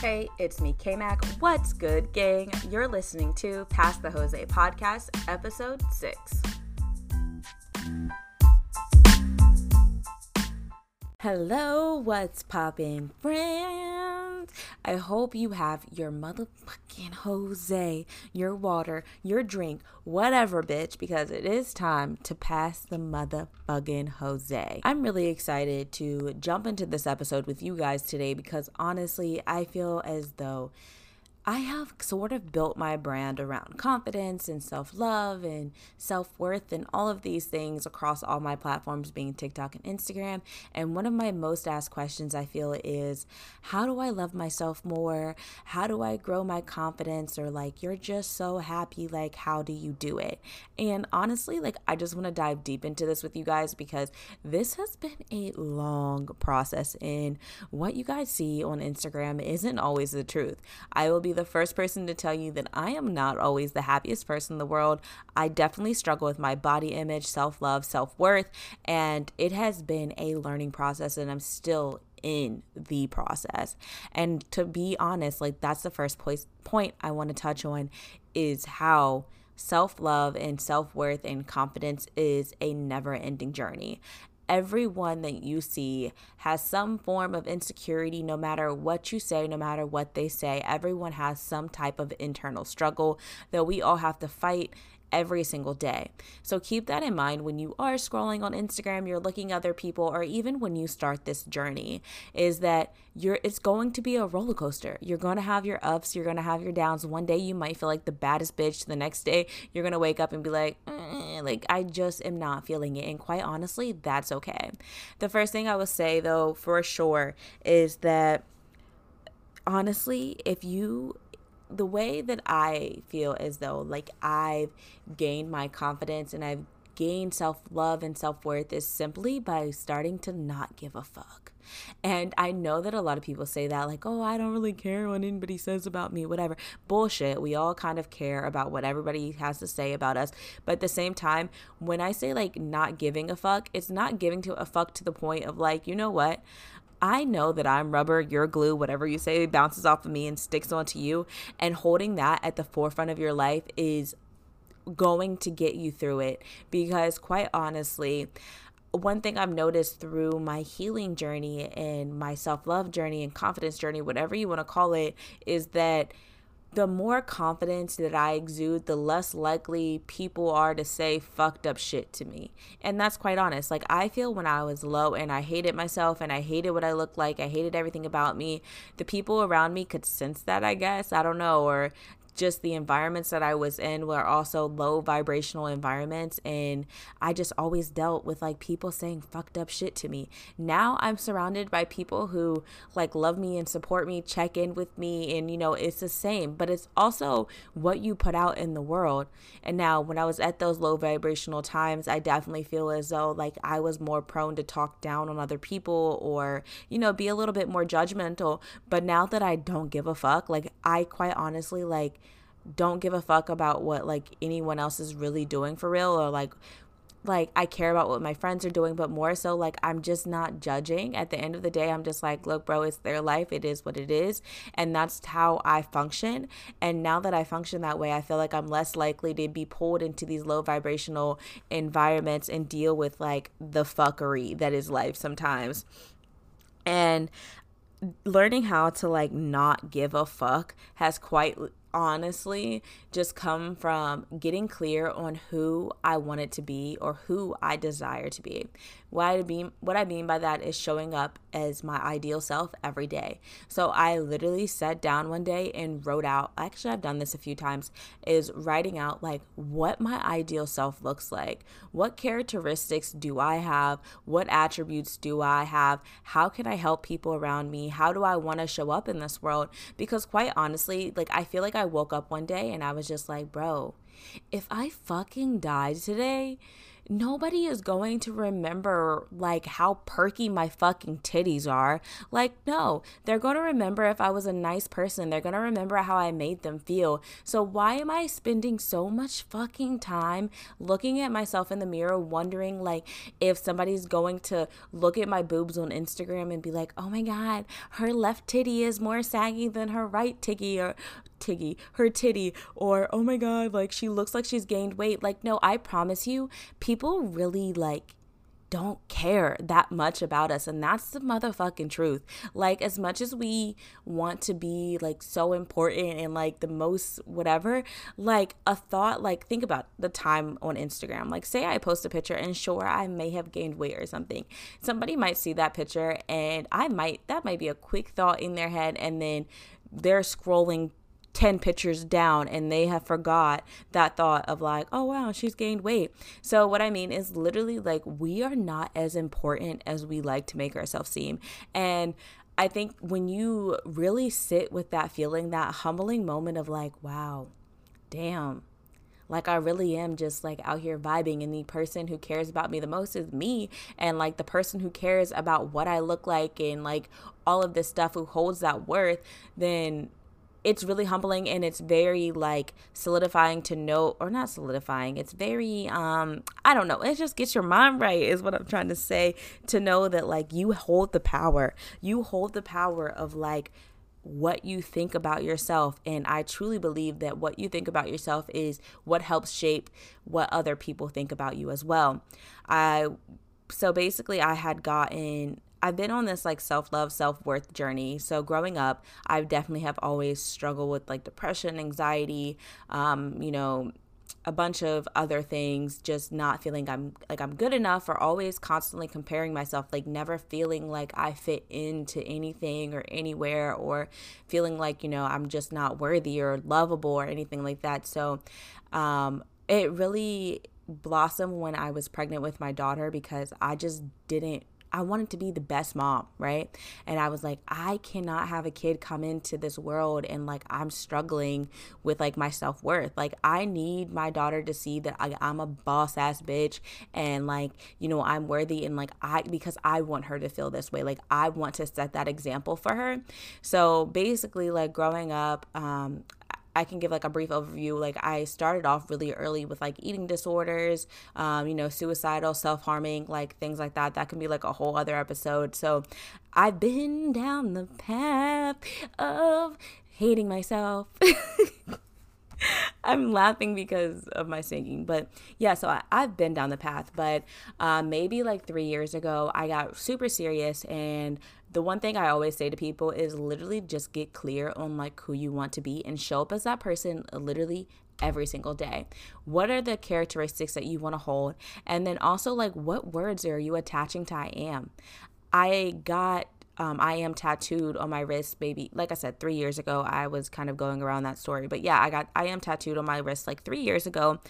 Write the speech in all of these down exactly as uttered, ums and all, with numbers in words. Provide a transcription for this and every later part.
Hey, it's me, K-Mac. What's good, gang? You're listening to Pass the Jose Podcast, Episode six. Hello, what's poppin', friends? I hope you have your motherfucking Jose, your water, your drink, whatever, bitch, because it is time to pass the motherfucking Jose. I'm really excited to jump into this episode with you guys today because honestly, I feel as though I have sort of built my brand around confidence and self-love and self-worth and all of these things across all my platforms, being TikTok and Instagram. And one of my most asked questions, I feel, is how do I love myself more? How do I grow my confidence? Or like, you're just so happy. Like, how do you do it? And honestly, like, I just want to dive deep into this with you guys because this has been a long process and what you guys see on Instagram isn't always the truth. I will be the first person to tell you that I am not always the happiest person in the world. I definitely struggle with my body image, self-love, self-worth, and it has been a learning process, and I'm still in the process. And to be honest, like, that's the first place, point I want to touch on is how self-love and self-worth and confidence is a never-ending journey. Everyone that you see has some form of insecurity, no matter what you say, no matter what they say. Everyone has some type of internal struggle that we all have to fight every single day. So keep that in mind when you are scrolling on Instagram, you're looking at other people, or even when you start this journey, is that you're it's going to be a roller coaster. You're going to have your ups, you're going to have your downs. One day you might feel like the baddest bitch. The next day you're going to wake up and be like, mm-hmm. Like, I just am not feeling it. And quite honestly, that's okay. The first thing I will say, though, for sure, is that honestly, if you, the way that I feel as though, like, I've gained my confidence and I've gained self-love and self-worth is simply by starting to not give a fuck. And I know that a lot of people say that, like, oh, I don't really care what anybody says about me, whatever. Bullshit. We all kind of care about what everybody has to say about us. But at the same time, when I say, like, not giving a fuck, it's not giving to a fuck to the point of, like, you know what? I know that I'm rubber, you're glue, whatever you say bounces off of me and sticks onto you. And holding that at the forefront of your life is going to get you through it because, quite honestly, one thing I've noticed through my healing journey and my self-love journey and confidence journey, whatever you want to call it, is that the more confidence that I exude, the less likely people are to say fucked up shit to me. And that's quite honest. Like, I feel when I was low and I hated myself and I hated what I looked like, I hated everything about me, the people around me could sense that, I guess. I don't know. Or just the environments that I was in were also low vibrational environments. And I just always dealt with, like, people saying fucked up shit to me. Now I'm surrounded by people who, like, love me and support me, check in with me. And, you know, it's the same, but it's also what you put out in the world. And now when I was at those low vibrational times, I definitely feel as though, like, I was more prone to talk down on other people or, you know, be a little bit more judgmental. But now that I don't give a fuck, like, I quite honestly, like, don't give a fuck about what, like, anyone else is really doing for real, or like like I care about what my friends are doing, but more so, like, I'm just not judging. At the end of the day, I'm just like, look, bro, it's their life, it is what it is, and that's how I function. And now that I function that way, I feel like I'm less likely to be pulled into these low vibrational environments and deal with, like, the fuckery that is life sometimes. And learning how to, like, not give a fuck has quite honestly just come from getting clear on who I wanted to be or who I desire to be. What I mean, what I mean by that is showing up as my ideal self every day. So I literally sat down one day and wrote out, actually I've done this a few times, is writing out, like, what my ideal self looks like. What characteristics do I have? What attributes do I have? How can I help people around me? How do I want to show up in this world? Because quite honestly, like, I feel like I woke up one day and I was just like, bro, if I fucking died today, nobody is going to remember like how perky my fucking titties are. Like, no, they're going to remember if I was a nice person. They're going to remember how I made them feel. So why am I spending so much fucking time looking at myself in the mirror, wondering like if somebody's going to look at my boobs on Instagram and be like, oh my God, her left titty is more saggy than her right titty or tiggy, her titty, or oh my God, like she looks like she's gained weight. Like, no, I promise you, people really like don't care that much about us, and that's the motherfucking truth. Like, as much as we want to be like so important and like the most whatever, like a thought, like think about the time on Instagram. Like, say I post a picture and sure, I may have gained weight or something. Somebody might see that picture and I might, that might be a quick thought in their head, and then they're scrolling ten pictures down and they have forgot that thought of like, oh wow, she's gained weight. So what I mean is literally like we are not as important as we like to make ourselves seem. And I think when you really sit with that feeling, that humbling moment of like, wow, damn, like I really am just like out here vibing, and the person who cares about me the most is me, and like the person who cares about what I look like and like all of this stuff, who holds that worth, then it's really humbling, and it's very like solidifying to know, or not solidifying. It's very, um, I don't know. It just gets your mind right is what I'm trying to say, to know that like you hold the power, you hold the power of like what you think about yourself. And I truly believe that what you think about yourself is what helps shape what other people think about you as well. I, so basically I had gotten I've been on this like self-love, self-worth journey. So growing up, I definitely have always struggled with like depression, anxiety, um, you know, a bunch of other things, just not feeling I'm like I'm good enough, or always constantly comparing myself, like never feeling like I fit into anything or anywhere, or feeling like, you know, I'm just not worthy or lovable or anything like that. So um, it really blossomed when I was pregnant with my daughter, because I just didn't I wanted to be the best mom, right? And I was like, I cannot have a kid come into this world and like I'm struggling with like my self-worth. Like I need my daughter to see that I, I'm a boss ass bitch, and like, you know, I'm worthy, and like I, because I want her to feel this way. Like I want to set that example for her. So basically like growing up, um, I can give like a brief overview. Like I started off really early with like eating disorders, um, you know, suicidal, self-harming, like things like that. That can be like a whole other episode. So I've been down the path of hating myself. I'm laughing because of my singing, but yeah, so I, I've been down the path, but uh, maybe like three years ago, I got super serious. And the one thing I always say to people is literally just get clear on like who you want to be and show up as that person literally every single day. What are the characteristics that you want to hold? And then also like what words are you attaching to I am? I got Um, I am tattooed on my wrist, baby. Like I said, three years ago, I was kind of going around that story. But yeah, I got I am tattooed on my wrist like three years ago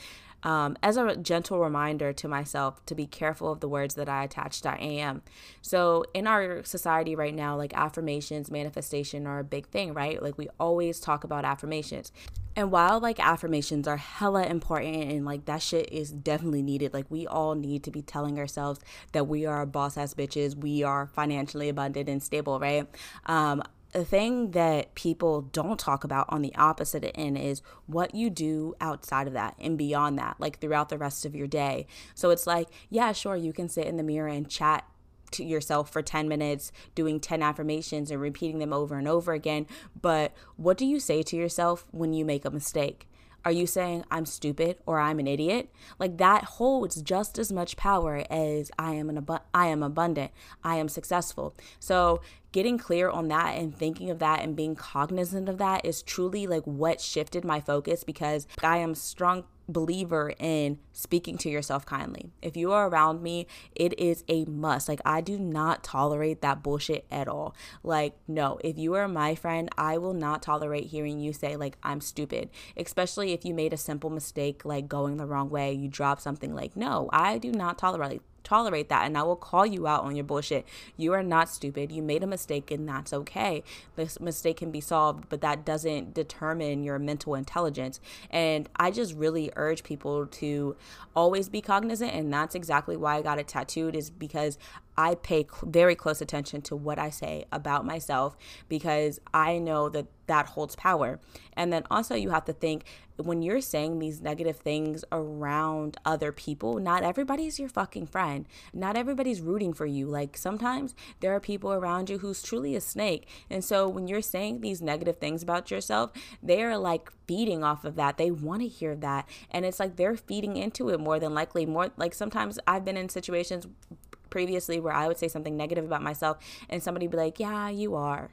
um, as a gentle reminder to myself to be careful of the words that I attached to I am. So in our society right now, like affirmations, manifestation are a big thing, right? Like we always talk about affirmations. And while like affirmations are hella important and like that shit is definitely needed, like we all need to be telling ourselves that we are boss ass bitches, we are financially abundant and stable, right? Um, the thing that people don't talk about on the opposite end is what you do outside of that and beyond that, like throughout the rest of your day. So it's like, yeah, sure, you can sit in the mirror and chat to yourself for ten minutes doing ten affirmations and repeating them over and over again. But what do you say to yourself when you make a mistake? Are you saying I'm stupid or I'm an idiot? Like that holds just as much power as I am an abu- I am abundant, I am successful. So getting clear on that and thinking of that and being cognizant of that is truly like what shifted my focus, because I am strong believer in speaking to yourself kindly. If you are around me, it is a must. Like I do not tolerate that bullshit at all. Like no, if you are my friend, I will not tolerate hearing you say like I'm stupid, especially if you made a simple mistake, like going the wrong way, you drop something. Like no, I do not tolerate tolerate that, and I will call you out on your bullshit. You are not stupid. You made a mistake, and that's okay. This mistake can be solved, but that doesn't determine your mental intelligence. And I just really urge people to always be cognizant, and that's exactly why I got it tattooed, is because I pay cl- very close attention to what I say about myself, because I know that that holds power. And then also, you have to think, when you're saying these negative things around other people, not everybody's your fucking friend. Not everybody's rooting for you. Like, sometimes there are people around you who's truly a snake. And so when you're saying these negative things about yourself, they are like feeding off of that. They want to hear that. And it's like they're feeding into it more than likely. More like, sometimes I've been in situations previously where I would say something negative about myself and somebody would be like, yeah, you are.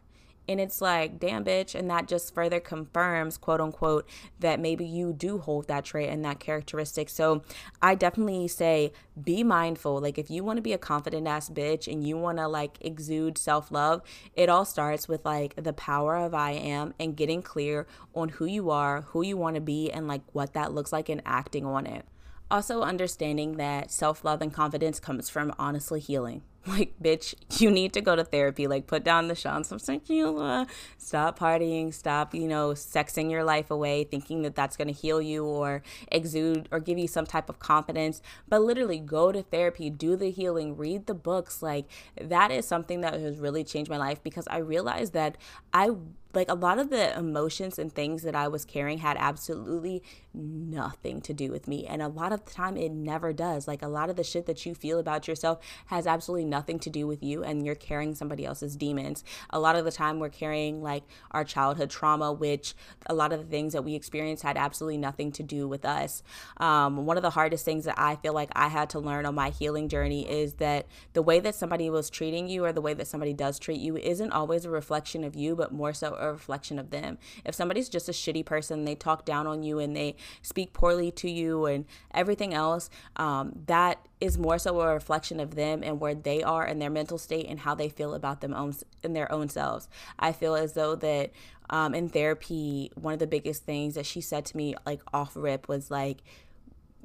And it's like, damn, bitch. And that just further confirms, quote unquote, that maybe you do hold that trait and that characteristic. So I definitely say, be mindful. Like, if you want to be a confident ass bitch and you want to like exude self-love, it all starts with like the power of I am and getting clear on who you are, who you want to be, and like what that looks like, and acting on it. Also, understanding that self-love and confidence comes from honestly healing. Like, bitch, you need to go to therapy. Like, put down the shots of tequila. Stop partying. Stop, you know, sexing your life away, thinking that that's going to heal you or exude or give you some type of confidence. But literally, go to therapy. Do the healing. Read the books. Like, that is something that has really changed my life, because I realized that I, like, a lot of the emotions and things that I was carrying had absolutely nothing to do with me. And a lot of the time, it never does. Like, a lot of the shit that you feel about yourself has absolutely nothing. nothing to do with you, and you're carrying somebody else's demons. A lot of the time we're carrying like our childhood trauma, which a lot of the things that we experienced had absolutely nothing to do with us. Um, one of the hardest things that I feel like I had to learn on my healing journey is that the way that somebody was treating you, or the way that somebody does treat you, isn't always a reflection of you, but more so a reflection of them. If somebody's just a shitty person, they talk down on you and they speak poorly to you and everything else, um, that is more so a reflection of them and where they are and their mental state and how they feel about them own, in their own selves. I feel as though that um, in therapy, one of the biggest things that she said to me, like off rip, was like,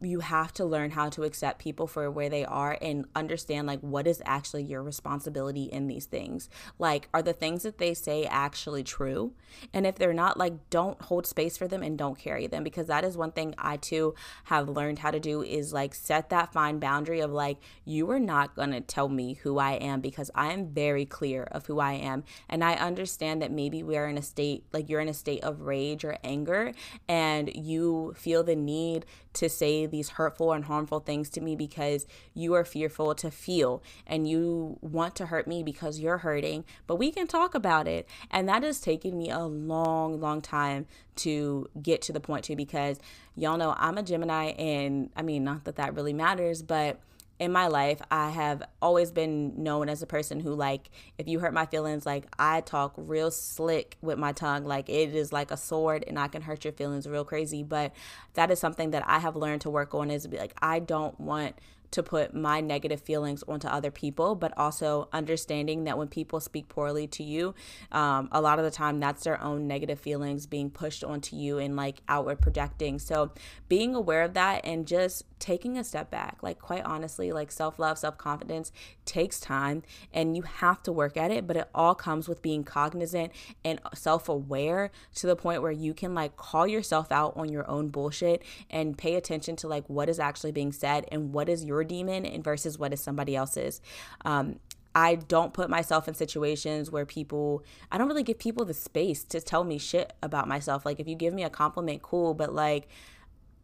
you have to learn how to accept people for where they are and understand like what is actually your responsibility in these things. Like, are the things that they say actually true? And if they're not, like, don't hold space for them and don't carry them, because that is one thing I too have learned how to do, is like set that fine boundary of like, you are not going to tell me who I am, because I am very clear of who I am. And I understand that maybe we are in a state, like you're in a state of rage or anger, and you feel the need to say these hurtful and harmful things to me because you are fearful to feel and you want to hurt me because you're hurting, but we can talk about it. And that has taken me a long, long time to get to the point to, because y'all know I'm a Gemini, and I mean, not that that really matters, but in my life, I have always been known as a person who, like, if you hurt my feelings, like, I talk real slick with my tongue. Like, it is like a sword, and I can hurt your feelings real crazy. But that is something that I have learned to work on, is to be like, I don't want to put my negative feelings onto other people, but also understanding that when people speak poorly to you, um, a lot of the time that's their own negative feelings being pushed onto you and like outward projecting. So being aware of that and just taking a step back, like, quite honestly, like, self-love, self-confidence takes time and you have to work at it, but it all comes with being cognizant and self-aware to the point where you can like call yourself out on your own bullshit and pay attention to like what is actually being said and what is your demon and versus what is somebody else's. Um, I don't put myself in situations where people, I don't really give people the space to tell me shit about myself. Like, if you give me a compliment, cool, but like,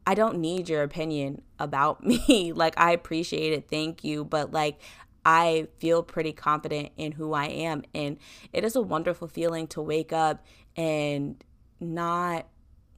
I don't need your opinion about me. Like, I appreciate it, thank you, but like, I feel pretty confident in who I am, and it is a wonderful feeling to wake up and not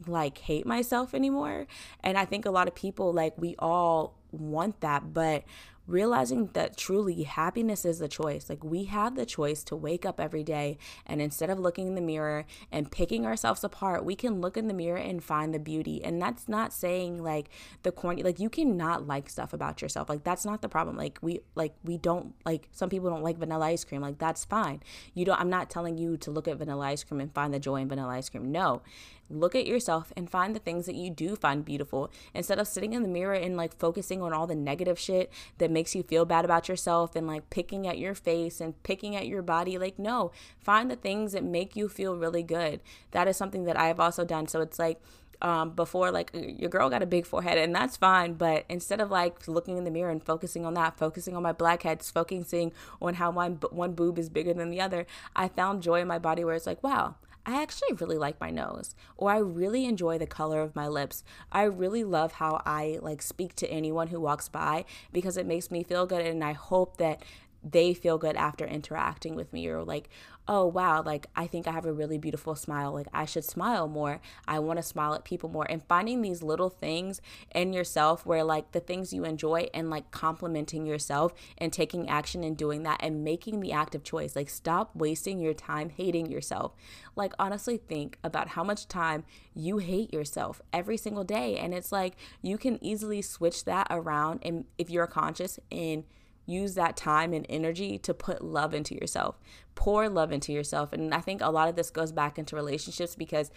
like hate myself anymore. And I think a lot of people, like, we all want that, but realizing that truly happiness is a choice. Like, we have the choice to wake up every day, and instead of looking in the mirror and picking ourselves apart, we can look in the mirror and find the beauty. And that's not saying like the corny, like, you cannot like stuff about yourself. Like, that's not the problem. Like, we like we don't like some people don't like vanilla ice cream. Like, that's fine. You don't I'm not telling you to look at vanilla ice cream and find the joy in vanilla ice cream. No. Look at yourself and find the things that you do find beautiful instead of sitting in the mirror and like focusing on all the negative shit that makes you feel bad about yourself and like picking at your face and picking at your body. Like, no, find the things that make you feel really good. That is something that I have also done. So it's like, Um, before, like, your girl got a big forehead and that's fine, but instead of like looking in the mirror and focusing on that, focusing on my blackheads, focusing on how my one boob is bigger than the other, I found joy in my body where it's like, wow, I actually really like my nose, or I really enjoy the color of my lips. I really love how I like speak to anyone who walks by because it makes me feel good, and I hope that they feel good after interacting with me. Or like, oh wow, like I think I have a really beautiful smile, like I should smile more, I want to smile at people more. And finding these little things in yourself where like the things you enjoy, and like complimenting yourself and taking action and doing that and making the active choice. Like, stop wasting your time hating yourself. Like, honestly, think about how much time you hate yourself every single day, and it's like you can easily switch that around, and if you're conscious and use that time and energy to put love into yourself, pour love into yourself. And I think a lot of this goes back into relationships, because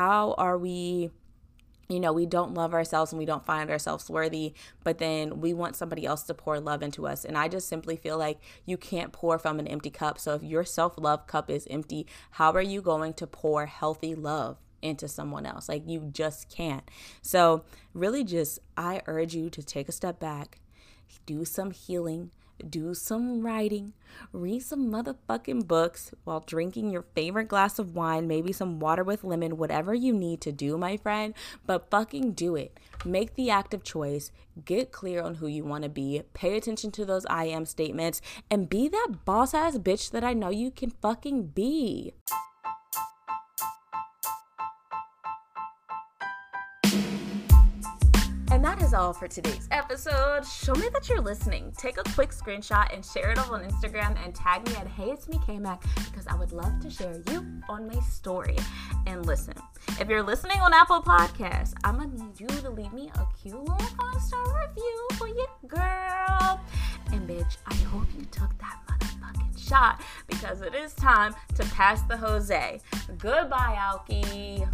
how are we, you know, we don't love ourselves and we don't find ourselves worthy, but then we want somebody else to pour love into us. And I just simply feel like you can't pour from an empty cup. So if your self-love cup is empty, how are you going to pour healthy love into someone else? Like, you just can't. So really, just, I urge you to take a step back, do some healing, do some writing, read some motherfucking books while drinking your favorite glass of wine, maybe some water with lemon, whatever you need to do, my friend, but fucking do it. Make the active choice, get clear on who you want to be, pay attention to those I am statements, and be that boss ass bitch that I know you can fucking be. And that is all for today's episode. Show me that you're listening. Take a quick screenshot and share it on Instagram and tag me at Hey It's Me K-Mac, because I would love to share you on my story. And listen, if you're listening on Apple Podcasts, I'm going to need you to leave me a cute little five-star review for your girl. And bitch, I hope you took that motherfucking shot, because it is time to pass the Jose. Goodbye, Alki.